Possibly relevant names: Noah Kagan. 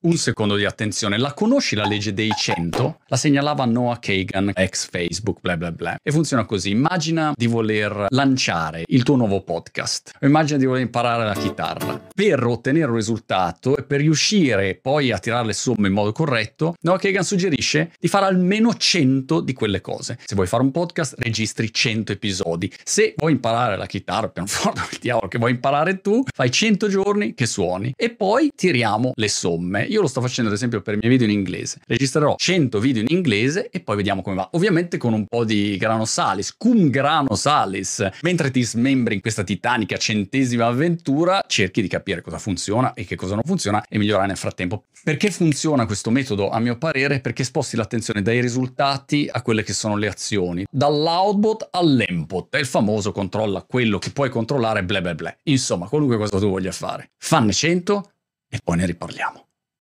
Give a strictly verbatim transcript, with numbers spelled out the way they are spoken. Un secondo di attenzione, la conosci la legge dei cento? La segnalava Noah Kagan, ex Facebook, bla bla bla. E funziona così, immagina di voler lanciare il tuo nuovo podcast, o immagina di voler imparare la chitarra. Per ottenere un risultato e per riuscire poi a tirare le somme in modo corretto, Noah Kagan suggerisce di fare almeno cento di quelle cose. Se vuoi fare un podcast, registri cento episodi. Se vuoi imparare la chitarra, pianoforte, il diavolo che vuoi imparare tu, fai cento giorni che suoni e poi tiriamo le somme. Io lo sto facendo ad esempio per i miei video in inglese. Registrerò cento video in inglese e poi vediamo come va. Ovviamente con un po' di grano salis, cum grano salis. Mentre ti smembri in questa titanica centesima avventura, cerchi di capire cosa funziona e che cosa non funziona e migliorare nel frattempo. Perché funziona questo metodo? A mio parere perché sposti l'attenzione dai risultati a quelle che sono le azioni. Dall'output all'input. È il famoso controlla quello che puoi controllare, bla bla bla. Insomma, qualunque cosa tu voglia fare. Fanne cento e poi ne riparliamo.